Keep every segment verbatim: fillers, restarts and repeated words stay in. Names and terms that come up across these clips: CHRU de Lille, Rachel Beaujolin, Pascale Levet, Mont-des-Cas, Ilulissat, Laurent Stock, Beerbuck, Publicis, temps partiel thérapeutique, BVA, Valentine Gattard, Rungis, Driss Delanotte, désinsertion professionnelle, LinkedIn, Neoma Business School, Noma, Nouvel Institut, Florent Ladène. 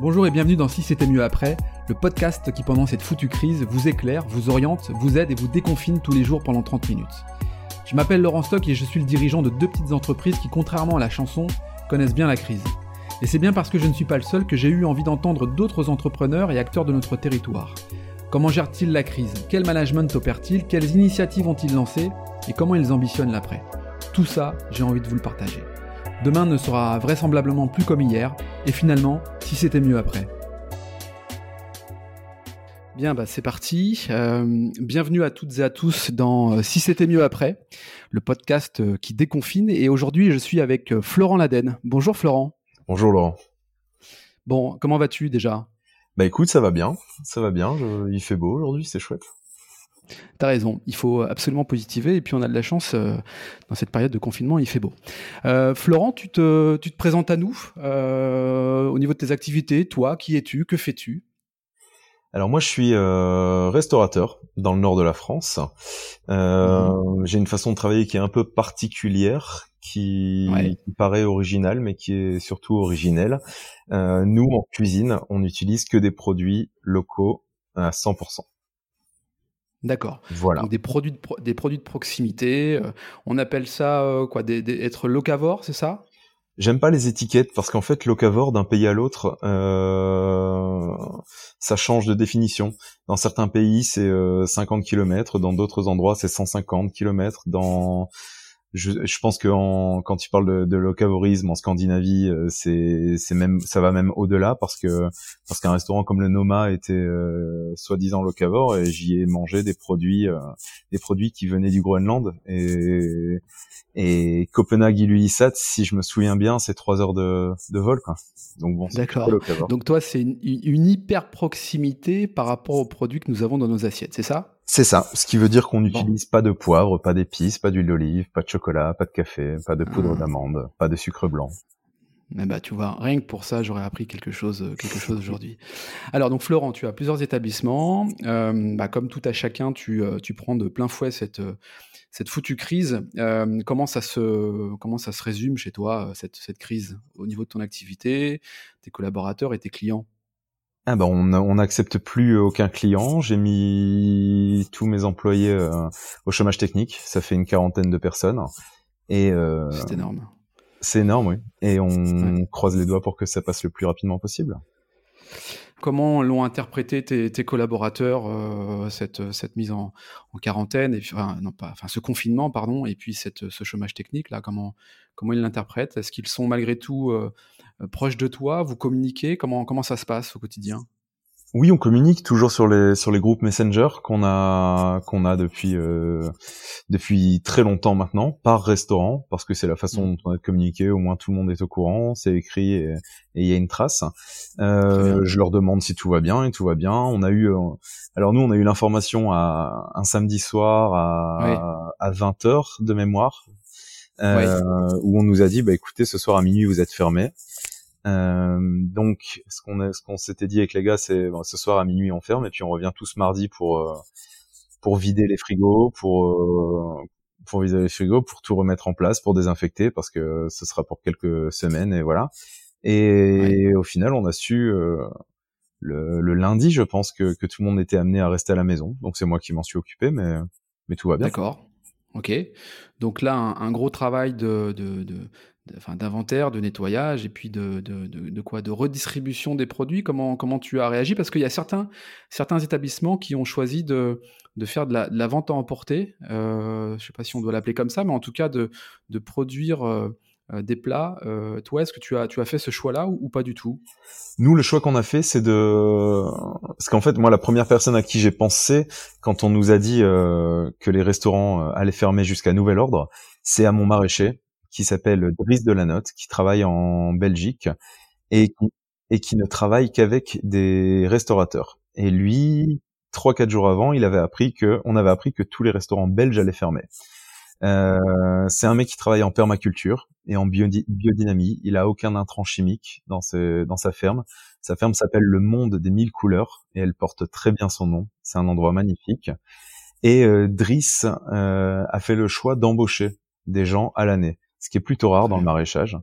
Bonjour et bienvenue dans Si c'était mieux après, le podcast qui pendant cette foutue crise vous éclaire, vous oriente, vous aide et vous déconfine tous les jours pendant trente minutes. Je m'appelle Laurent Stock et je suis le dirigeant de deux petites entreprises qui, contrairement à la chanson, connaissent bien la crise. Et c'est bien parce que je ne suis pas le seul que j'ai eu envie d'entendre d'autres entrepreneurs et acteurs de notre territoire. Comment gèrent-ils la crise? Quel management opèrent-ils? Quelles initiatives ont-ils lancées? Et comment ils ambitionnent l'après? Tout ça, j'ai envie de vous le partager. Demain ne sera vraisemblablement plus comme hier, et finalement, si c'était mieux après. Bien, bah c'est parti. Euh, bienvenue à toutes et à tous dans Si c'était mieux après, le podcast qui déconfine. Et aujourd'hui, je suis avec Florent Ladène. Bonjour Florent. Bonjour Laurent. Bon, comment vas-tu déjà ? Bah écoute, ça va bien, ça va bien. Je... Il fait beau aujourd'hui, c'est chouette. T'as raison, il faut absolument positiver et puis on a de la chance, euh, dans cette période de confinement, il fait beau. Euh, Florent, tu te, tu te présentes à nous euh, au niveau de tes activités, toi, qui es-tu, que fais-tu ? Alors moi je suis euh, restaurateur dans le nord de la France, euh, mmh. j'ai une façon de travailler qui est un peu particulière, qui, ouais. qui paraît originale mais qui est surtout originelle. Euh, nous en cuisine on n'utilise que des produits locaux à cent pour cent. D'accord. Voilà. Donc des produits de pro- des produits de proximité. Euh, on appelle ça euh, quoi des, des, être locavore, c'est ça ? J'aime pas les étiquettes parce qu'en fait locavore d'un pays à l'autre, euh, ça change de définition. Dans certains pays c'est euh, cinquante kilomètres, dans d'autres endroits c'est cent cinquante kilomètres. Dans je, je pense que en, quand tu parles de, de locavorisme en Scandinavie, euh, c'est c'est même ça va même au-delà parce que parce qu'un restaurant comme le Noma était euh, soi-disant locavore et j'y ai mangé des produits euh, des produits qui venaient du Groenland et Et Copenhague, Ilulissat, si je me souviens bien, c'est trois heures de, de vol, quoi. Donc bon. D'accord. Donc toi, c'est une, une hyper proximité par rapport aux produits que nous avons dans nos assiettes, c'est ça ? C'est ça. Ce qui veut dire qu'on n'utilise bon. pas de poivre, pas d'épices, pas d'huile d'olive, pas de chocolat, pas de café, pas de poudre ah. d'amande, pas de sucre blanc. Eh ben, tu vois, rien que pour ça, j'aurais appris quelque chose, quelque chose aujourd'hui. Alors, donc, Florent, tu as plusieurs établissements. Euh, bah, comme tout à chacun, tu, tu prends de plein fouet cette, cette foutue crise. Euh, comment ça se, comment ça se résume chez toi, cette, cette crise, au niveau de ton activité, tes collaborateurs et tes clients ? Ah ben on on n'accepte plus aucun client. J'ai mis tous mes employés euh, au chômage technique. Ça fait une quarantaine de personnes. Et, euh... c'est énorme. C'est énorme, oui. Et on ouais. croise les doigts pour que ça passe le plus rapidement possible. Comment l'ont interprété tes, tes collaborateurs euh, cette, cette mise en, en quarantaine, et, enfin, non, pas, enfin ce confinement, pardon, et puis cette, ce chômage technique là, comment, comment ils l'interprètent ? Est-ce qu'ils sont malgré tout euh, proches de toi ? Vous communiquez ? Comment, comment ça se passe au quotidien ? Oui, on communique toujours sur les sur les groupes Messenger qu'on a qu'on a depuis euh, depuis très longtemps maintenant, par restaurant, parce que c'est la façon dont on a communiqué. Au moins tout le monde est au courant, c'est écrit et il y a une trace. Euh, je leur demande si tout va bien et tout va bien. On a eu euh, alors nous on a eu l'information à un samedi soir à oui. à vingt heures de mémoire euh, oui. où on nous a dit bah écoutez ce soir à minuit vous êtes fermés. Euh, donc, ce qu'on, a, ce qu'on s'était dit avec les gars, c'est bon, ce soir à minuit on ferme et puis on revient tous mardi pour euh, pour vider les frigos, pour euh, pour vider les frigos, pour tout remettre en place, pour désinfecter parce que ce sera pour quelques semaines et voilà. Et, ouais. et au final, on a su euh, le, le lundi, je pense que que tout le monde était amené à rester à la maison. Donc c'est moi qui m'en suis occupé, mais mais tout va bien. D'accord. Ok. Donc là, un, un gros travail de de, de... Enfin, d'inventaire, de nettoyage et puis de, de, de, de quoi, de redistribution des produits. Comment, comment tu as réagi ? Parce qu'il y a certains, certains établissements qui ont choisi de, de faire de la, de la vente à emporter. Euh, je ne sais pas si on doit l'appeler comme ça, mais en tout cas de, de produire euh, des plats. Euh, toi, est-ce que tu as, tu as fait ce choix-là ou, ou pas du tout ? Nous, le choix qu'on a fait, c'est de... Parce qu'en fait, moi, la première personne à qui j'ai pensé quand on nous a dit euh, que les restaurants allaient fermer jusqu'à nouvel ordre, c'est à Montmaraîcher, qui s'appelle Driss Delanotte, qui travaille en Belgique et qui, et qui ne travaille qu'avec des restaurateurs. Et lui, trois quatre jours avant, il avait appris que on avait appris que tous les restaurants belges allaient fermer. Euh, c'est un mec qui travaille en permaculture et en biodi- biodynamie. Il a aucun intrant chimique dans, ce, dans sa ferme. Sa ferme s'appelle Le Monde des Milles Couleurs et elle porte très bien son nom. C'est un endroit magnifique. Et euh, Driss euh, a fait le choix d'embaucher des gens à l'année, ce qui est plutôt rare dans le maraîchage.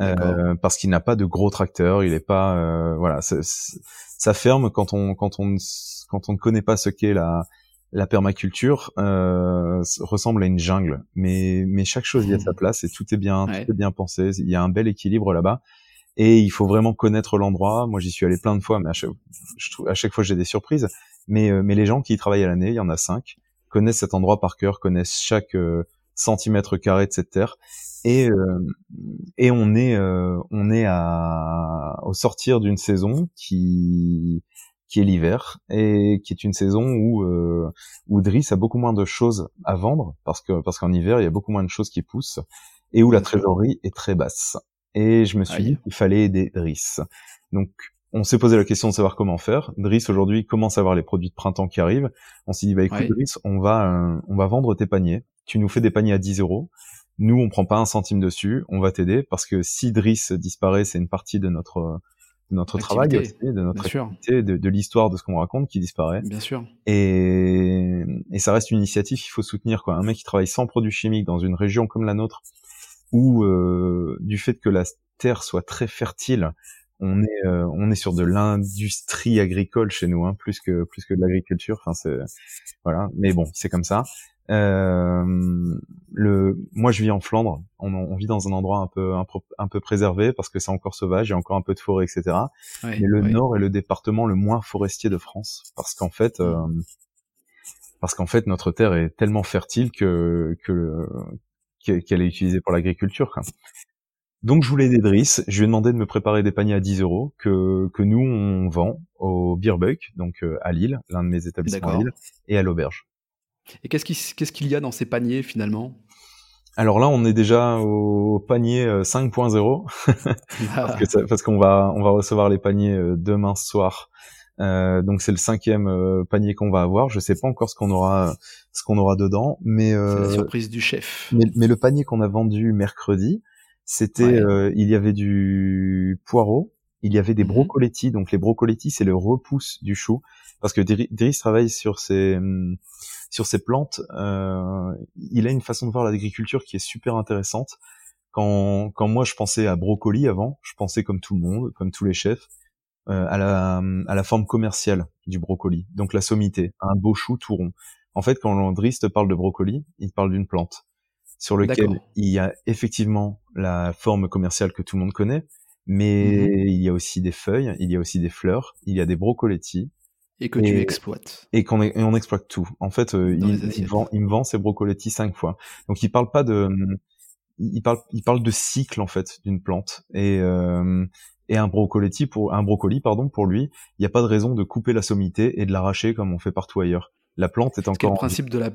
euh, parce qu'il n'a pas de gros tracteur, il est pas euh, voilà, c'est, c'est, ça ferme quand on quand on quand on ne connaît pas ce qu'est la la permaculture, euh, ressemble à une jungle, mais mais chaque chose y a sa place et tout est bien, ouais. tout est bien pensé, il y a un bel équilibre là-bas. Et il faut vraiment connaître l'endroit. Moi, j'y suis allé plein de fois, mais à chaque, je trouve, à chaque fois, j'ai des surprises. Mais, euh, mais les gens qui y travaillent à l'année, il y en a cinq, connaissent cet endroit par cœur, connaissent chaque euh, centimètre carré de cette terre. Et, euh, et on est, euh, on est à, au sortir d'une saison qui, qui est l'hiver et qui est une saison où, euh, où Driss a beaucoup moins de choses à vendre parce que, parce qu'en hiver, il y a beaucoup moins de choses qui poussent et où la trésorerie est très basse. Et je me suis dit qu'il fallait aider Driss. Donc, on s'est posé la question de savoir comment faire. Driss, aujourd'hui, commence à avoir les produits de printemps qui arrivent. On s'est dit, bah, écoute, ouais. Driss, on va, euh, on va vendre tes paniers. Tu nous fais des paniers à dix euros. Nous, on prend pas un centime dessus. On va t'aider parce que si Driss disparaît, c'est une partie de notre, de notre activité. Travail aussi, de notre Bien activité, sûr. de, de l'histoire de ce qu'on raconte qui disparaît. Bien sûr. Et, et ça reste une initiative qu'il faut soutenir, quoi. Un mec qui travaille sans produits chimiques dans une région comme la nôtre, où euh, du fait que la terre soit très fertile, on est euh, on est sur de l'industrie agricole chez nous, hein, plus que plus que de l'agriculture. Enfin c'est voilà, mais bon c'est comme ça. Euh, le moi je vis en Flandre, on, on vit dans un endroit un peu un, un peu préservé parce que c'est encore sauvage, il y a encore un peu de forêt, et cetera. Ouais, mais le ouais. Nord est le département le moins forestier de France parce qu'en fait euh, parce qu'en fait notre terre est tellement fertile que que qu'elle est utilisée pour l'agriculture, quoi. Donc, je voulais aider Driss. Je lui ai demandé de me préparer des paniers à dix euros que, que nous, on vend au Beerbuck, donc à Lille, l'un de mes établissements D'accord. à Lille, et à l'auberge. Et qu'est-ce, qui, qu'est-ce qu'il y a dans ces paniers, finalement ? Alors là, on est déjà au panier cinq point zéro, parce, que ça, parce qu'on va, on va recevoir les paniers demain soir. Euh, donc c'est le cinquième euh, panier qu'on va avoir. Je sais pas encore ce qu'on aura, ce qu'on aura dedans, mais euh, c'est la surprise du chef. Mais, mais le panier qu'on a vendu mercredi, c'était, ouais. euh, il y avait du poireau, il y avait des mmh. brocolettis. Donc les brocolettis, c'est le repousse du chou, parce que Driss travaille sur ses sur ses plantes. Euh, il a une façon de voir l'agriculture qui est super intéressante. Quand quand moi je pensais à brocoli avant, je pensais comme tout le monde, comme tous les chefs. Euh, à la à la forme commerciale du brocoli, donc la sommité, un beau chou tout rond. En fait, quand Driss te parle de brocoli, il parle d'une plante sur lequel D'accord. il y a effectivement la forme commerciale que tout le monde connaît, mais mmh. il y a aussi des feuilles, il y a aussi des fleurs, il y a des brocolettis. Et que et, tu exploites. Et qu'on et on exploite tout. En fait, euh, il, il, vend, il me vend ses brocolettis cinq fois. Donc il parle pas de, il parle il parle de cycle en fait d'une plante et euh, Et un brocoletti pour un brocoli, pardon, pour lui, il n'y a pas de raison de couper la sommité et de l'arracher comme on fait partout ailleurs. La plante est encore. Ce qui est le principe de la,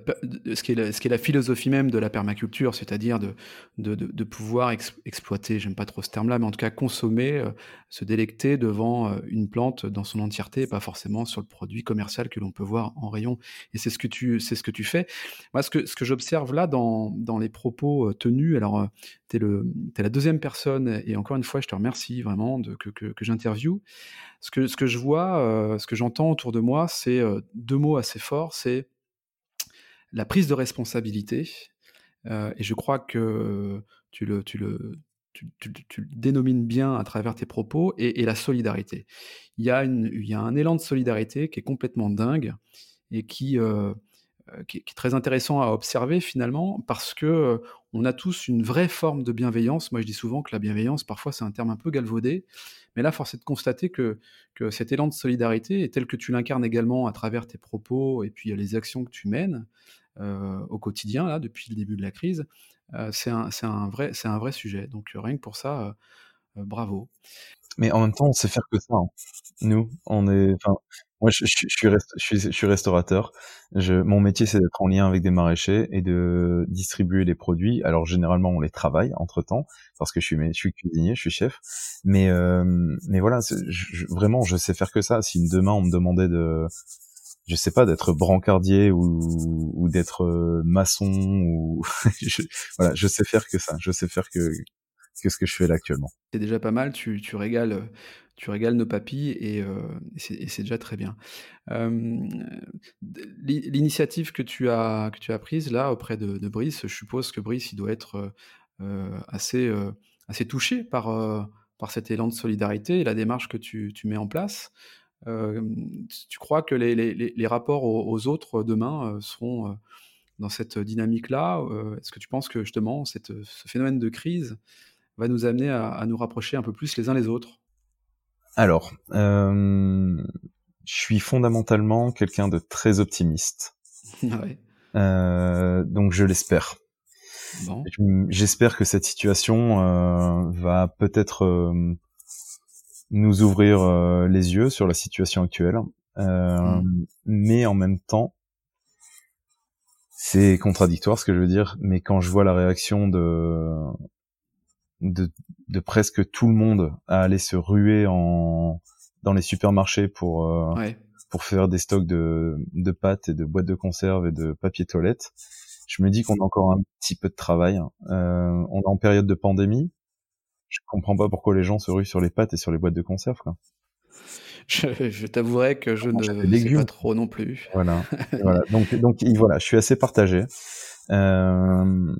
ce qui est la, ce qui est la philosophie même de la permaculture, c'est-à-dire de de de, de pouvoir ex, exploiter. J'aime pas trop ce terme-là, mais en tout cas consommer, euh, se délecter devant euh, une plante dans son entièreté, et pas forcément sur le produit commercial que l'on peut voir en rayon. Et c'est ce que tu, c'est ce que tu fais. Moi, ce que ce que j'observe là dans dans les propos euh, tenus, alors. Euh, T'es, le, t'es la deuxième personne, et encore une fois, je te remercie vraiment de, que, que, que j'interviewe. Ce que, ce que je vois, euh, ce que j'entends autour de moi, c'est euh, deux mots assez forts, c'est la prise de responsabilité, euh, et je crois que tu le, tu, le, tu, tu, tu le dénomines bien à travers tes propos, et, et la solidarité. Il y a une, il y a un élan de solidarité qui est complètement dingue, et qui... Euh, Qui est, qui est très intéressant à observer finalement, parce que euh, on a tous une vraie forme de bienveillance. Moi, je dis souvent que la bienveillance, parfois, c'est un terme un peu galvaudé, mais là, force est de constater que, que cet élan de solidarité, et tel que tu l'incarnes également à travers tes propos et puis les actions que tu mènes euh, au quotidien là depuis le début de la crise, euh, c'est un, c'est un vrai, c'est un vrai sujet. Donc rien que pour ça, euh, euh, bravo. Mais en même temps, on sait faire que ça. Hein. Nous, on est. Enfin, moi, je, je, je, suis resta- je, suis, je suis restaurateur. Je, mon métier, c'est d'être en lien avec des maraîchers et de distribuer les produits. Alors, généralement, on les travaille entre temps parce que je suis, je suis cuisinier, je suis chef. Mais, euh, mais voilà, je, vraiment, je sais faire que ça. Si demain on me demandait de, je sais pas, d'être brancardier ou, ou d'être maçon, ou je, voilà, je sais faire que ça. Je sais faire que. que ce que je fais là actuellement. C'est déjà pas mal, tu, tu, régales, tu régales nos papilles et, euh, et, c'est, et c'est déjà très bien. Euh, l'initiative que tu, as, que tu as prise là auprès de, de Driss, je suppose que Driss, il doit être euh, assez, euh, assez touché par, euh, par cet élan de solidarité et la démarche que tu, tu mets en place. Euh, tu crois que les, les, les rapports aux, aux autres demain euh, seront euh, dans cette dynamique-là euh, est-ce que tu penses que justement cette, ce phénomène de crise va nous amener à, à nous rapprocher un peu plus les uns les autres? Alors, euh, je suis fondamentalement quelqu'un de très optimiste. Ouais. Euh, donc je l'espère. Bon. J'espère que cette situation euh, va peut-être euh, nous ouvrir euh, les yeux sur la situation actuelle. Euh, mmh. Mais en même temps, c'est contradictoire ce que je veux dire, mais quand je vois la réaction de, de, de presque tout le monde à aller se ruer en, dans les supermarchés pour, euh, ouais. pour faire des stocks de, de pâtes et de boîtes de conserve et de papier toilette, je me dis qu'on a encore un petit peu de travail. Euh, on est en période de pandémie. Je comprends pas pourquoi les gens se ruent sur les pâtes et sur les boîtes de conserve, quoi. Je, je t'avouerai que je Comment ne sais pas trop non plus. Voilà. voilà. Donc, donc voilà, je suis assez partagé. Euh,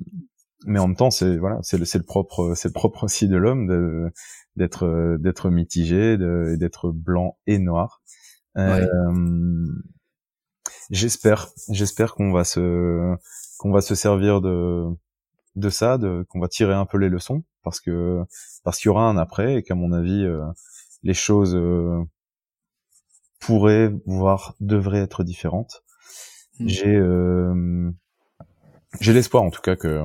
mais en même temps, c'est voilà, c'est le, c'est le propre, c'est le propre aussi de l'homme de, d'être, d'être mitigé, de, d'être blanc et noir. Euh, ouais. J'espère, j'espère qu'on va se, qu'on va se servir de, de ça, de, qu'on va tirer un peu les leçons. Parce que parce qu'il y aura un après et qu'à mon avis euh, les choses euh, pourraient voire devraient être différentes. Mmh. J'ai euh, j'ai l'espoir en tout cas que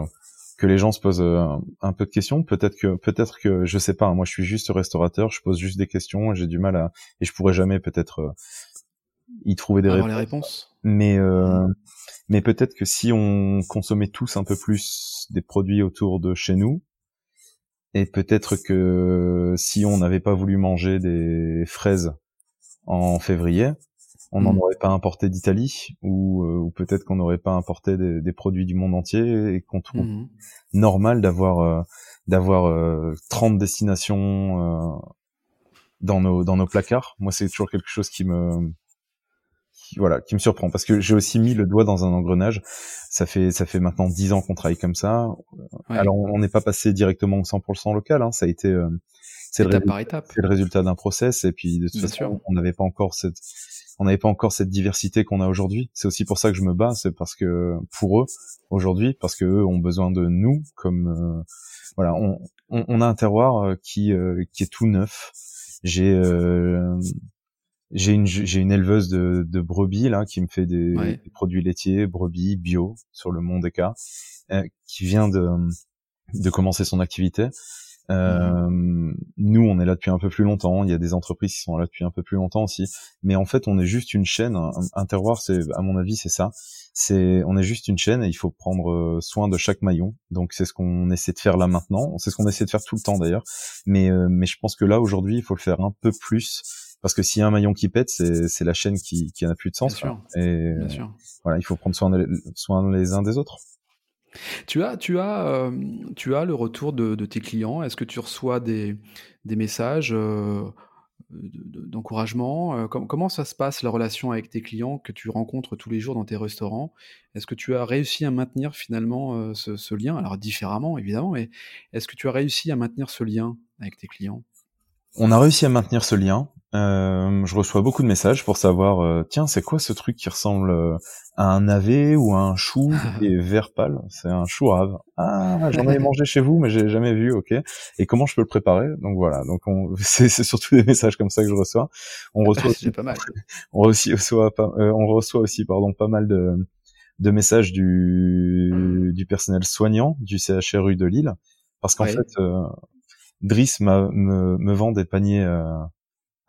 que les gens se posent un, un peu de questions. Peut-être que peut-être que je sais pas. Hein, moi je suis juste restaurateur, je pose juste des questions et j'ai du mal à et je pourrais jamais peut-être euh, y trouver des réponses. Les réponses. Mais euh, mais peut-être que si on consommait tous un peu plus des produits autour de chez nous. Et peut-être que si on n'avait pas voulu manger des fraises en février, on n'en mmh. aurait pas importé d'Italie, ou, euh, ou peut-être qu'on n'aurait pas importé des, des produits du monde entier, et qu'on trouve mmh. normal d'avoir euh, d'avoir euh, trente destinations euh, dans nos dans nos placards. Moi, c'est toujours quelque chose qui me qui, voilà qui me surprend, parce que j'ai aussi mis le doigt dans un engrenage. Ça fait ça fait maintenant dix ans qu'on travaille comme ça. Ouais. Alors on n'est pas passé directement au cent pour cent local, hein. Ça a été euh, c'est, le par étape. c'est le résultat d'un process et puis de toute Bien façon sûr. on n'avait pas encore cette on n'avait pas encore cette diversité qu'on a aujourd'hui. C'est aussi pour ça que je me bats, c'est parce que pour eux aujourd'hui, parce que eux ont besoin de nous comme euh, voilà on, on on a un terroir qui euh, qui est tout neuf. J'ai euh, J'ai une j'ai une éleveuse de, de brebis là qui me fait des, ouais. des produits laitiers, brebis bio sur le Mont-des-Cas, euh, qui vient de de commencer son activité. Euh, mmh. Nous on est là depuis un peu plus longtemps. Il y a des entreprises qui sont là depuis un peu plus longtemps aussi. Mais en fait on est juste une chaîne. Un, un terroir, c'est à mon avis c'est ça. C'est on est juste une chaîne et il faut prendre soin de chaque maillon. Donc c'est ce qu'on essaie de faire là maintenant. C'est ce qu'on essaie de faire tout le temps d'ailleurs. Mais euh, mais je pense que là aujourd'hui il faut le faire un peu plus. Parce que s'il y a un maillon qui pète, c'est, c'est la chaîne qui, qui n'a plus de sens. Bien sûr. Et Bien sûr. Voilà, il faut prendre soin, de, soin les uns des autres. Tu as, tu as, euh, tu as le retour de, de tes clients. Est-ce que tu reçois des, des messages euh, d'encouragement? Com- Comment ça se passe, la relation avec tes clients que tu rencontres tous les jours dans tes restaurants? Est-ce que tu as réussi à maintenir finalement euh, ce, ce lien? Alors différemment, évidemment, mais est-ce que tu as réussi à maintenir ce lien avec tes clients? On a réussi à maintenir ce lien. Euh, je reçois beaucoup de messages pour savoir euh, tiens c'est quoi ce truc qui ressemble euh, à un navet ou à un chou et vert pâle, c'est un chou rave. Ah, j'en avais mangé chez vous mais j'ai jamais vu, ok. Et comment je peux le préparer? Donc voilà, donc on c'est, c'est surtout des messages comme ça que je reçois. On reçoit aussi, pas mal. On reçoit pas, euh, on reçoit aussi pardon pas mal de de messages du du personnel soignant du C H R U de Lille parce qu'en ouais. fait euh, Driss m'a, me me vend des paniers euh,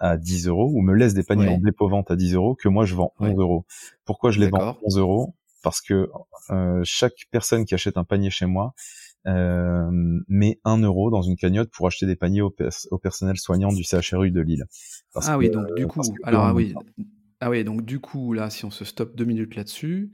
à dix euros, ou me laisse des paniers oui. en dépôt-vente à dix euros, que moi je vends oui. onze euros. Pourquoi je les D'accord. vends onze euros? Parce que euh, chaque personne qui achète un panier chez moi euh, met un euro dans une cagnotte pour acheter des paniers au, pers- au personnel soignant du C H R U de Lille. Parce ah que, oui, donc euh, du coup, alors ah oui, ah oui, donc du coup, là, si on se stoppe deux minutes là-dessus,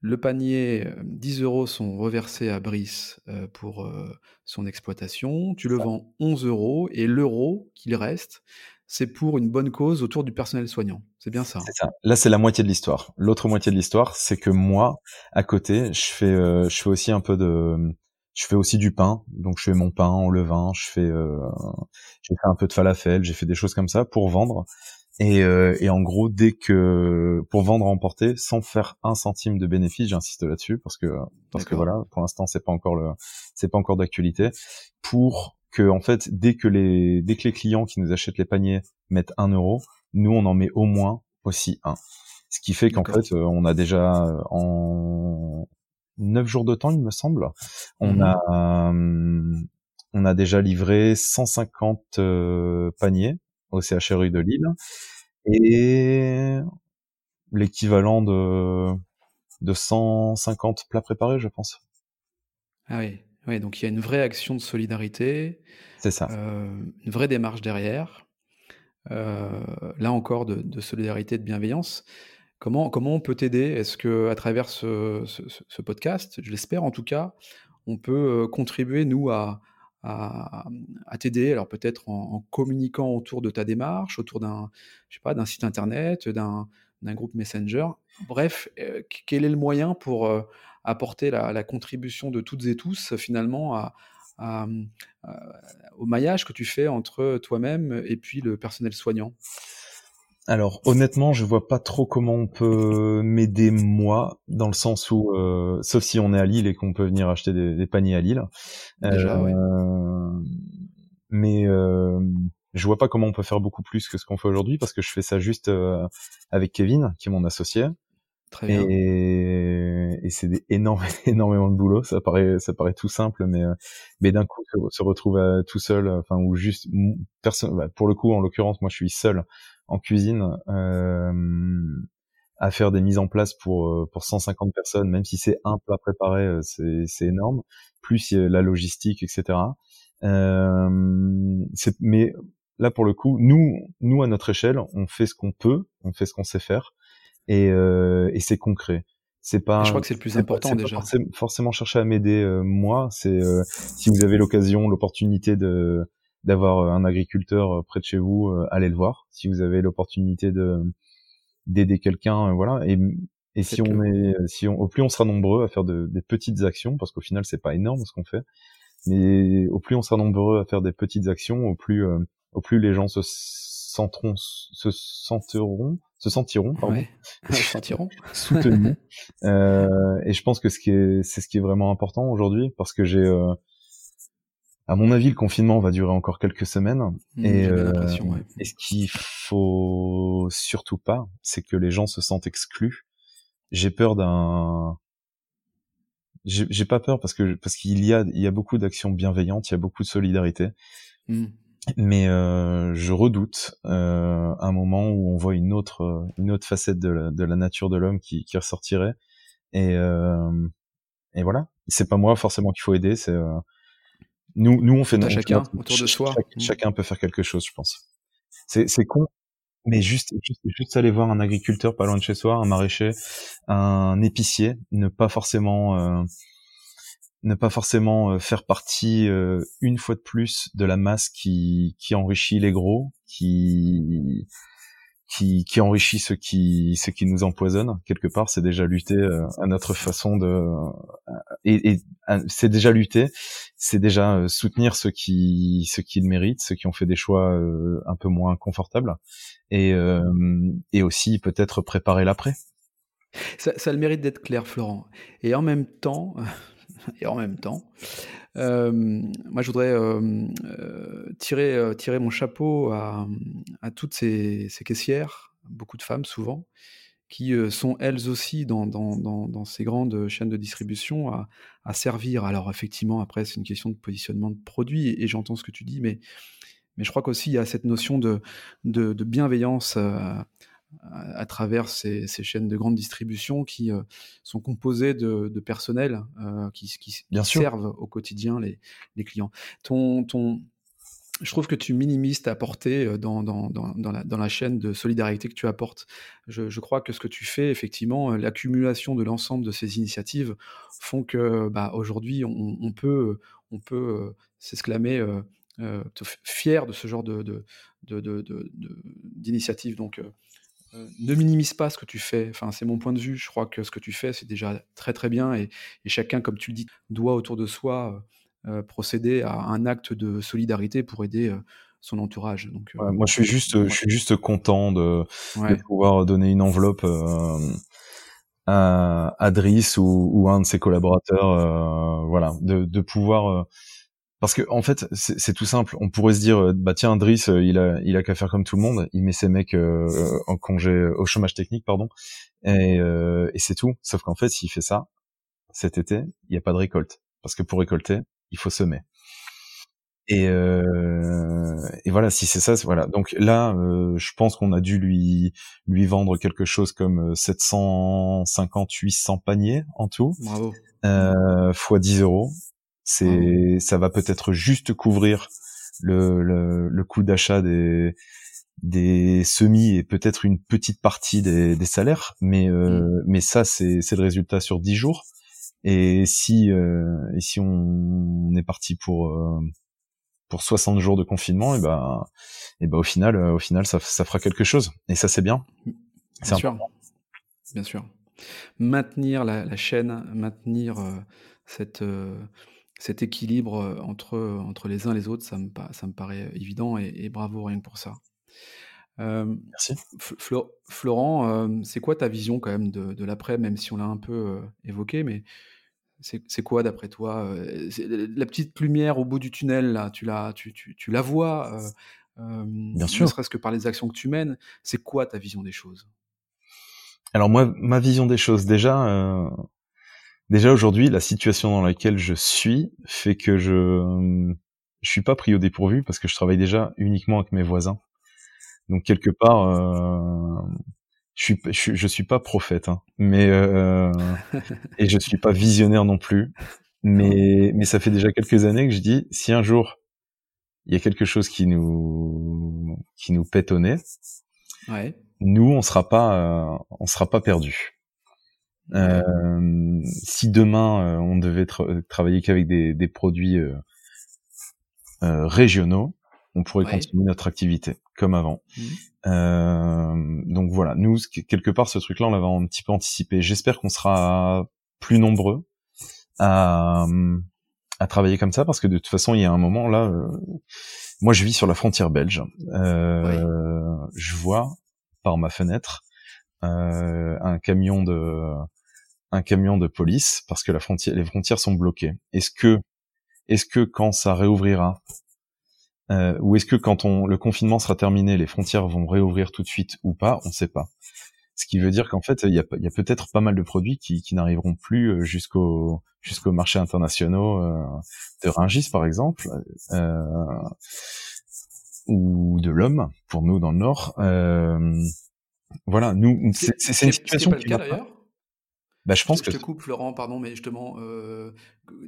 le panier, dix euros sont reversés à Driss euh, pour euh, son exploitation, tu le ah. vends onze euros, et l'euro qu'il reste, c'est pour une bonne cause autour du personnel soignant. C'est bien ça. C'est ça. Là, c'est la moitié de l'histoire. L'autre moitié de l'histoire, c'est que moi, à côté, je fais, euh, je fais aussi un peu de, Je fais aussi du pain, donc je fais mon pain au levain, je fais, euh, j'ai fait un peu de falafel, j'ai fait des choses comme ça pour vendre. Et, euh, et en gros, dès que pour vendre à emporter, sans faire un centime de bénéfice, j'insiste là-dessus parce que parce D'accord. que voilà, pour l'instant c'est pas encore le, c'est pas encore d'actualité, pour que en fait dès que les dès que les clients qui nous achètent les paniers mettent un euro, nous on en met au moins aussi un, ce qui fait qu'en D'accord. fait on a déjà en neuf jours de temps il me semble, on mmh. a euh, on a déjà livré cent cinquante euh, paniers au C H R U de Lille, et l'équivalent de, de cent cinquante plats préparés, je pense. Ah oui, oui, donc il y a une vraie action de solidarité. C'est ça. Euh, une vraie démarche derrière. Euh, là encore, de, de solidarité, de bienveillance. Comment, comment on peut t'aider ? Est-ce qu'à travers ce, ce, ce podcast, je l'espère en tout cas, on peut contribuer, nous, à À, à t'aider, alors peut-être en, en communiquant autour de ta démarche, autour d'un, je sais pas, d'un site internet, d'un, d'un groupe Messenger. Bref, euh, quel est le moyen pour euh, apporter la, la contribution de toutes et tous finalement à, à, à, au maillage que tu fais entre toi-même et puis le personnel soignant ? Alors honnêtement, je vois pas trop comment on peut m'aider moi, dans le sens où, euh, sauf si on est à Lille et qu'on peut venir acheter des, des paniers à Lille. Déjà, euh, ouais. Mais euh, je vois pas comment on peut faire beaucoup plus que ce qu'on fait aujourd'hui, parce que je fais ça juste euh, avec Kevin, qui est mon associé. Très bien. Et, et c'est des énormes, énormément de boulot. Ça paraît, ça paraît tout simple, mais mais d'un coup se, se retrouve à, tout seul, enfin ou juste personne. Bah, pour le coup, en l'occurrence, moi, je suis seul en cuisine euh, à faire des mises en place pour pour cent cinquante personnes, même si c'est un plat préparé, c'est c'est énorme. Plus la logistique, et cetera. Euh, c'est, mais là, pour le coup, nous, nous à notre échelle, on fait ce qu'on peut, on fait ce qu'on sait faire. Et, euh, et c'est concret. C'est pas. Je crois que c'est le plus c'est important pas, c'est déjà. Pas forcément, forcément chercher à m'aider euh, moi. C'est euh, si vous avez l'occasion, l'opportunité de d'avoir un agriculteur près de chez vous, euh, allez le voir. Si vous avez l'opportunité de d'aider quelqu'un, euh, voilà. Et et c'est si on est, si on, au plus on sera nombreux à faire de, des petites actions, parce qu'au final c'est pas énorme ce qu'on fait, mais au plus on sera nombreux à faire des petites actions, au plus euh, au plus les gens se sentiront se sentiront se sentiront, pardon, ouais, se sentiront soutenus. euh, et je pense que ce qui est, c'est ce qui est vraiment important aujourd'hui, parce que j'ai, euh, à mon avis, le confinement va durer encore quelques semaines. Mmh, et, euh, ouais. et ce qu'il faut surtout pas, c'est que les gens se sentent exclus. J'ai peur d'un, j'ai, j'ai pas peur parce que parce qu'il y a il y a beaucoup d'actions bienveillantes, il y a beaucoup de solidarité. Mmh. Mais euh, je redoute euh, un moment où on voit une autre une autre facette de la, de la nature de l'homme qui, qui ressortirait, et euh, et voilà, c'est pas moi forcément qu'il faut aider, c'est euh... nous nous on fait notre chacun notre... autour de soi, Cha- mmh. chacun peut faire quelque chose, je pense. C'est c'est con, mais juste juste juste aller voir un agriculteur pas loin de chez soi, un maraîcher, un épicier, ne pas forcément euh... ne pas forcément faire partie euh, une fois de plus de la masse qui qui enrichit les gros, qui qui qui enrichit ceux qui ceux qui nous empoisonnent. Quelque part, c'est déjà lutter euh, à notre façon de et, et à, c'est déjà lutter, c'est déjà euh, soutenir ceux qui ceux qui le méritent, ceux qui ont fait des choix euh, un peu moins confortables, et euh, et aussi peut-être préparer l'après. Ça, ça a le mérite d'être clair, Florent. Et en même temps. Et en même temps, euh, moi, je voudrais euh, euh, tirer, euh, tirer mon chapeau à, à toutes ces, ces caissières, beaucoup de femmes souvent, qui euh, sont elles aussi dans, dans, dans, dans ces grandes chaînes de distribution à, à servir. Alors effectivement, après, c'est une question de positionnement de produit, et, et j'entends ce que tu dis, mais, mais je crois qu'aussi, il y a cette notion de, de, de bienveillance euh, à travers ces, ces chaînes de grande distribution qui euh, sont composées de, de personnel euh, qui, qui, qui servent au quotidien les, les clients. Ton, ton, je trouve que tu minimises ta portée dans, dans, dans, dans, la, dans la chaîne de solidarité que tu apportes. Je, je crois que ce que tu fais, effectivement, l'accumulation de l'ensemble de ces initiatives font que, bah, aujourd'hui, on, on peut, on peut euh, s'exclamer... Euh, euh, fier de ce genre de, de, de, de, de, de, d'initiative. Donc, euh, euh, ne minimise pas ce que tu fais. Enfin, c'est mon point de vue. Je crois que ce que tu fais, c'est déjà très très bien, et, et chacun, comme tu le dis, doit autour de soi euh, procéder à un acte de solidarité pour aider euh, son entourage. Donc, euh, ouais, moi, je suis juste, ouais. je suis juste content de, ouais. de pouvoir donner une enveloppe euh, à, à Driss ou, ou à un de ses collaborateurs, euh, voilà, de, de pouvoir. Euh, Parce que en fait, c'est, c'est tout simple. On pourrait se dire, bah tiens, Driss, il a, il a qu'à faire comme tout le monde. Il met ses mecs euh, en congé, au chômage technique, pardon, et, euh, et c'est tout. Sauf qu'en fait, s'il fait ça cet été, il n'y a pas de récolte, parce que pour récolter, il faut semer. Et, euh, et voilà, si c'est ça, c'est, voilà. Donc là, euh, je pense qu'on a dû lui, lui vendre quelque chose comme sept cent cinquante, huit cents paniers en tout, bravo, euh, fois dix euros. C'est, ça va peut-être juste couvrir le, le, le coût d'achat des, des semis et peut-être une petite partie des, des salaires, mais, euh, mais ça, c'est, c'est le résultat sur dix jours. Et si, euh, et si on est parti pour, euh, pour soixante jours de confinement, et ben, et ben au final, au final, ça, ça fera quelque chose. Et ça, c'est bien. C'est bien sûr. Bien sûr. Maintenir la, la chaîne, maintenir euh, cette. Euh... Cet équilibre entre, entre les uns et les autres, ça me, ça me paraît évident, et, et bravo rien que pour ça. Euh, Merci. Flo, Florent, euh, c'est quoi ta vision quand même de, de l'après, même si on l'a un peu euh, évoqué, mais c'est, c'est quoi d'après toi euh, la petite lumière au bout du tunnel, là, tu, la, tu, tu, tu la vois, euh, euh, Bien sûr. Ne serait-ce que par les actions que tu mènes, c'est quoi ta vision des choses? Alors moi, ma vision des choses, déjà... Euh... Déjà aujourd'hui, la situation dans laquelle je suis fait que je je suis pas pris au dépourvu, parce que je travaille déjà uniquement avec mes voisins. Donc quelque part, euh, je suis je, je suis pas prophète, hein, mais euh, et je suis pas visionnaire non plus. Mais mais ça fait déjà quelques années que je dis, si un jour il y a quelque chose qui nous qui nous pète au nez, ouais. nous on sera pas euh, on sera pas perdus. Euh, si demain euh, on devait tra- travailler qu'avec des, des produits euh, euh, régionaux, on pourrait ouais. continuer notre activité comme avant. Mmh. Euh, donc voilà, nous quelque part ce truc-là on l'avait un petit peu anticipé. J'espère qu'on sera plus nombreux à, à travailler comme ça, parce que de toute façon il y a un moment là, euh, moi je vis sur la frontière belge, euh, oui. je vois par ma fenêtre euh, un camion de un camion de police, parce que la frontière, les frontières sont bloquées. Est-ce que, est-ce que quand ça réouvrira, euh, ou est-ce que quand on, le confinement sera terminé, les frontières vont réouvrir tout de suite ou pas, on ne sait pas. Ce qui veut dire qu'en fait, il y a, y a peut-être pas mal de produits qui, qui n'arriveront plus jusqu'au, jusqu'au marché internationaux euh, de Rungis, par exemple, euh, ou de l'Homme, pour nous dans le Nord. Euh, voilà, nous, c'est, c'est, c'est une situation qui n'a pas... Bah, je pense je que... te coupe, Florent, pardon, mais justement, euh,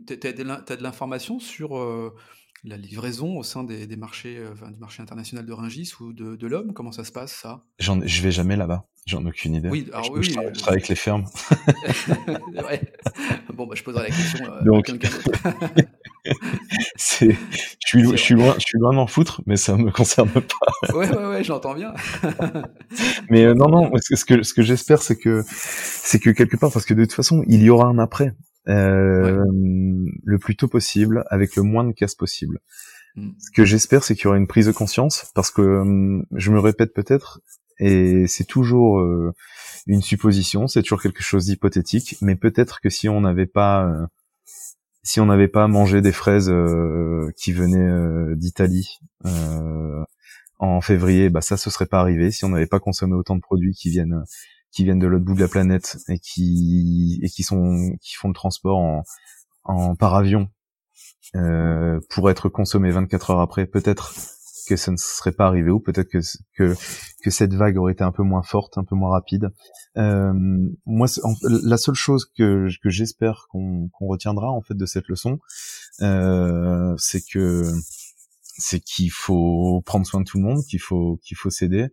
tu as de l'information sur euh, la livraison au sein des, des marchés, euh, enfin, du marché international de Rungis ou de, de l'Homme? Comment ça se passe, ça? J'en, Je vais jamais là-bas, j'en ai aucune idée. Oui, alors, je, oui, je, travaille, oui. je travaille avec les fermes. ouais. Bon, bah, je poserai la question euh, Donc... à quelqu'un d'autre. C'est... Je, suis lo... je, suis loin... je suis loin d'en foutre, mais ça me concerne pas. ouais, ouais, ouais, j'entends bien. mais euh, non, non, ce que, ce que j'espère, c'est que, c'est que quelque part, parce que de toute façon, il y aura un après, euh, ouais. le plus tôt possible, avec le moins de casse possible. Mm. Ce que j'espère, c'est qu'il y aura une prise de conscience, parce que euh, je me répète peut-être, et c'est toujours euh, une supposition, c'est toujours quelque chose d'hypothétique, mais peut-être que si on n'avait pas... Euh, si on n'avait pas mangé des fraises euh, qui venaient euh, d'Italie euh, en février, bah ça ce serait pas arrivé. Si on n'avait pas consommé autant de produits qui viennent qui viennent de l'autre bout de la planète et qui et qui sont qui font le transport en, en par avion euh, pour être consommés vingt-quatre heures après, peut-être que ça ne serait pas arrivé, ou peut-être que que que cette vague aurait été un peu moins forte, un peu moins rapide. Euh, moi, en, la seule chose que que j'espère qu'on qu'on retiendra en fait de cette leçon, euh, c'est que c'est qu'il faut prendre soin de tout le monde, qu'il faut qu'il faut s'aider,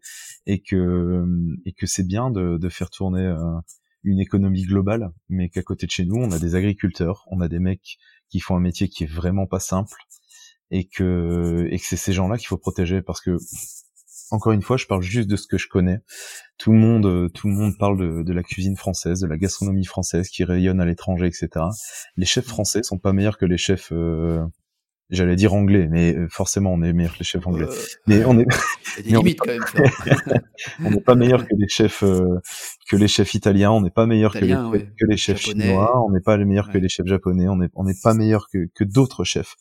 et que et que c'est bien de de faire tourner euh, une économie globale, mais qu'à côté de chez nous, on a des agriculteurs, on a des mecs qui font un métier qui est vraiment pas simple. Et que, et que c'est ces gens-là qu'il faut protéger, parce que encore une fois, je parle juste de ce que je connais. Tout le monde, tout le monde parle de, de la cuisine française, de la gastronomie française qui rayonne à l'étranger, et cetera. Les chefs français sont pas meilleurs que les chefs, euh, j'allais dire anglais, mais forcément on est meilleurs que les chefs anglais. Euh, mais on est, il y a des limites quand même. On n'est pas meilleurs que les chefs, euh, que les chefs italiens. On n'est pas meilleurs Italien, que les, ouais. que les chefs japonais. Chinois. On n'est pas meilleurs ouais. que les chefs japonais. On n'est, on n'est pas meilleurs que, que d'autres chefs.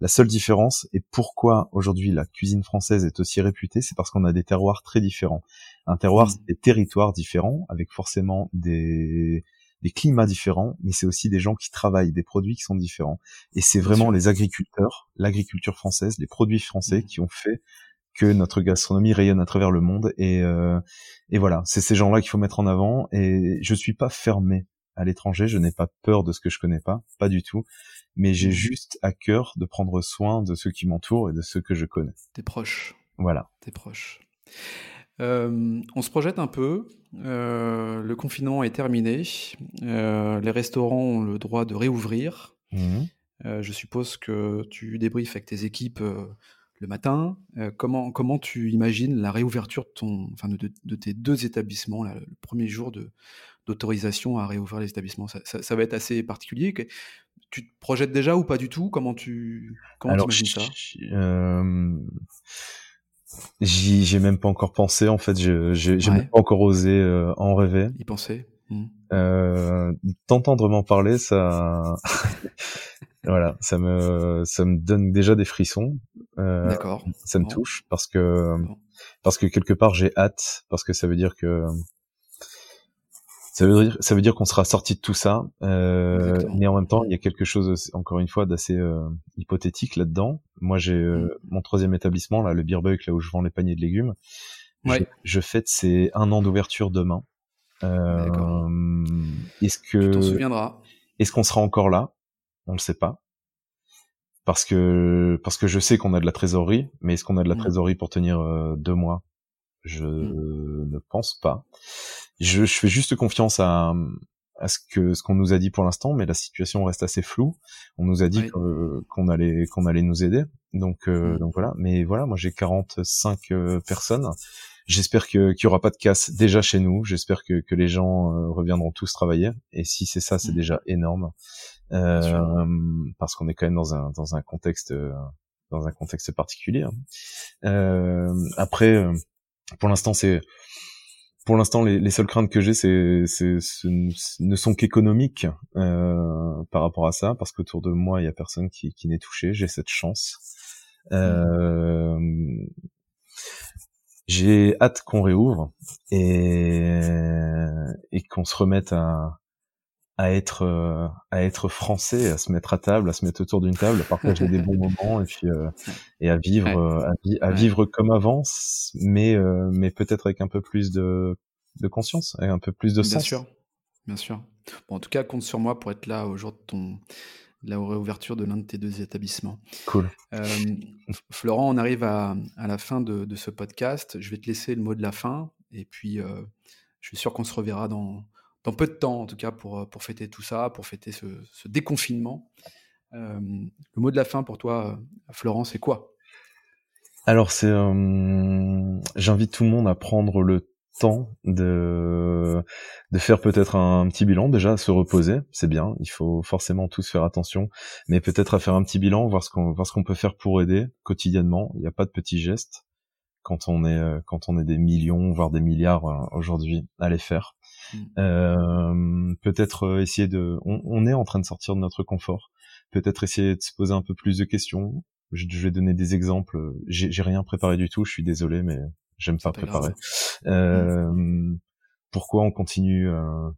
La seule différence, et pourquoi aujourd'hui la cuisine française est aussi réputée, c'est parce qu'on a des terroirs très différents. Un terroir, c'est des territoires différents, avec forcément des, des climats différents, mais c'est aussi des gens qui travaillent, des produits qui sont différents. Et c'est vraiment les agriculteurs, l'agriculture française, les produits français qui ont fait que notre gastronomie rayonne à travers le monde. Et, euh, et voilà, c'est ces gens-là qu'il faut mettre en avant. Et je suis pas fermé à l'étranger, je n'ai pas peur de ce que je connais pas, pas du tout. Mais j'ai juste à cœur de prendre soin de ceux qui m'entourent et de ceux que je connais. Tes proches. Voilà. Tes proches. Euh, on se projette un peu. Euh, le confinement est terminé. Euh, les restaurants ont le droit de réouvrir. Mmh. Euh, je suppose que tu débriefes avec tes équipes euh, le matin. Euh, comment, comment tu imagines la réouverture de, ton, enfin de, de tes deux établissements, là, le premier jour de, d'autorisation à réouvrir les établissements? Ça, ça, ça va être assez particulier. Tu te projettes déjà ou pas du tout? Comment tu comment Alors, t'imagines ça? euh, J'y j'ai même pas encore pensé en fait. Je, j'ai, j'ai ouais. même pas encore osé euh, en rêver. Y penser. Mmh. Euh, t'entendre m'en parler, ça, voilà, ça me ça me donne déjà des frissons. Euh, D'accord. Ça me bon. touche parce que bon. parce que quelque part j'ai hâte, parce que ça veut dire que Ça veut dire, ça veut dire qu'on sera sorti de tout ça, euh, mais en même temps, il y a quelque chose, encore une fois, d'assez euh, hypothétique là-dedans. Moi, j'ai euh, mon troisième établissement, là, le Beerbuck, là où je vends les paniers de légumes. Ouais. Je, je fête ces un an d'ouverture demain. Euh, D'accord. Est-ce que tu t'en souviendras. Est-ce qu'on sera encore là? On le sait pas. Parce que parce que je sais qu'on a de la trésorerie, mais est-ce qu'on a de la trésorerie pour tenir euh, deux mois? Je mmh. ne pense pas. Je, je fais juste confiance à, à ce que ce qu'on nous a dit pour l'instant, mais la situation reste assez floue. On nous a dit oui. que, qu'on allait qu'on allait nous aider, donc euh, mmh. donc voilà. Mais voilà, moi j'ai quarante-cinq euh, personnes. J'espère que qu'il y aura pas de casse déjà chez nous. J'espère que que les gens euh, reviendront tous travailler. Et si c'est ça, c'est mmh. déjà énorme, euh, parce qu'on est quand même dans un dans un contexte euh, dans un contexte particulier. Euh, après. Euh, Pour l'instant, c'est pour l'instant les, les seules craintes que j'ai, c'est, c'est, c'est ne sont qu'économiques euh, par rapport à ça, parce qu'autour de moi, il y a personne qui, qui n'est touché. J'ai cette chance. Euh, j'ai hâte qu'on réouvre et, et qu'on se remette à, à être à être français, à se mettre à table, à se mettre autour d'une table, à partager des bons moments et puis euh, et à vivre ouais. à, vi- à ouais. vivre comme avant, mais euh, mais peut-être avec un peu plus de de conscience et un peu plus de sens. Bien sûr, bien sûr. Bon, en tout cas, compte sur moi pour être là au jour de ton de la réouverture de l'un de tes deux établissements. Cool. Euh, Florent, on arrive à à la fin de de ce podcast. Je vais te laisser le mot de la fin et puis euh, je suis sûr qu'on se reverra dans dans peu de temps, en tout cas, pour, pour fêter tout ça, pour fêter ce, ce déconfinement. Euh, le mot de la fin pour toi, Florent, c'est quoi? Alors, c'est, euh, j'invite tout le monde à prendre le temps de, de faire peut-être un, un petit bilan. Déjà, se reposer, c'est bien. Il faut forcément tous faire attention, mais peut-être à faire un petit bilan, voir ce qu'on, voir ce qu'on peut faire pour aider quotidiennement. Il n'y a pas de petits gestes quand on est, quand on est des millions, voire des milliards aujourd'hui à les faire. Euh, peut-être essayer de, on, on est en train de sortir de notre confort. Peut-être essayer de se poser un peu plus de questions. Je, je vais donner des exemples. J'ai, j'ai rien préparé du tout. Je suis désolé, mais j'aime pas, pas préparer. Euh, mmh. Pourquoi on continue euh,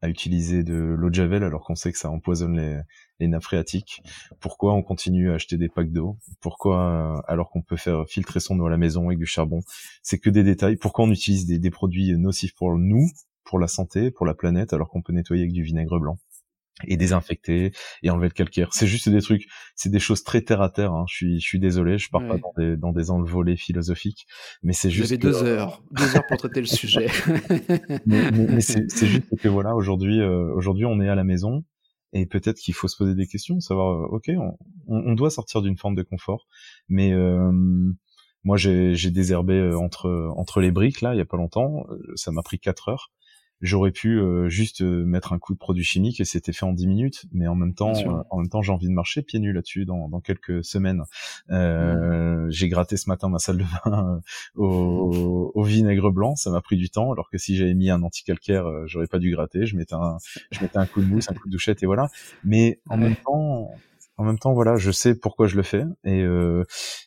à utiliser de l'eau de javel alors qu'on sait que ça empoisonne les, les nappes phréatiques? Pourquoi on continue à acheter des packs d'eau? Pourquoi euh, alors qu'on peut faire filtrer son eau à la maison avec du charbon? C'est que des détails. Pourquoi on utilise des, des produits nocifs pour nous? Pour la santé, pour la planète, alors qu'on peut nettoyer avec du vinaigre blanc et désinfecter et enlever le calcaire. C'est juste des trucs, c'est des choses très terre à terre. Hein. Je suis, je suis désolé, je pars ouais. pas dans des, dans des envolées philosophiques, mais c'est juste. J'avais que... deux heures, deux heures pour traiter le sujet. mais, mais, mais c'est, c'est juste que voilà, aujourd'hui, euh, aujourd'hui, on est à la maison et peut-être qu'il faut se poser des questions, savoir, euh, ok, on, on doit sortir d'une forme de confort, mais euh, Moi, j'ai, j'ai désherbé entre entre les briques là, il y a pas longtemps. Ça m'a pris quatre heures. J'aurais pu euh, juste mettre un coup de produit chimique et c'était fait en dix minutes. Mais en même temps, euh, en même temps, j'ai envie de marcher pieds nus là-dessus dans, dans quelques semaines. Euh, mmh. J'ai gratté ce matin ma salle de bain euh, au, au vinaigre blanc. Ça m'a pris du temps, alors que si j'avais mis un anti-calcaire, euh, j'aurais pas dû gratter. Je mettais un, je mettais un coup de mousse, un coup de douchette et voilà. Mais en ouais. même temps. En même temps, voilà, je sais pourquoi je le fais. Et euh,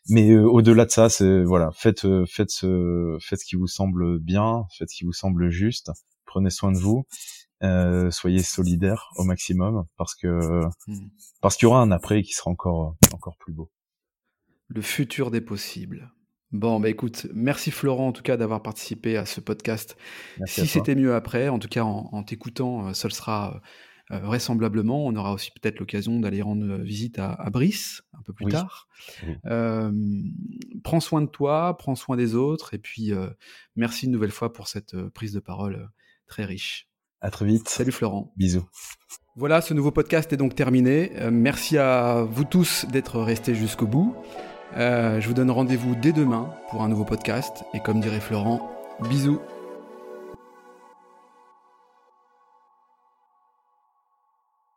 mais euh, au-delà de ça, c'est voilà, faites, euh, faites, euh, faites ce qui vous semble bien, faites ce qui vous semble juste. Prenez soin de vous, euh, soyez solidaires au maximum, parce que mmh. parce qu'il y aura un après qui sera encore encore plus beau. Le futur des possibles. Bon, bah écoute, merci Florent en tout cas d'avoir participé à ce podcast. Merci si c'était mieux après, en tout cas en, en t'écoutant, ça le sera. Euh, vraisemblablement, on aura aussi peut-être l'occasion d'aller rendre visite à, à Brice un peu plus oui. tard. Oui. Euh, prends soin de toi, prends soin des autres, et puis euh, merci une nouvelle fois pour cette euh, prise de parole euh, très riche. À très vite. Salut Florent. Bisous. Voilà, ce nouveau podcast est donc terminé. Euh, merci à vous tous d'être restés jusqu'au bout. Euh, je vous donne rendez-vous dès demain pour un nouveau podcast, et comme dirait Florent, bisous.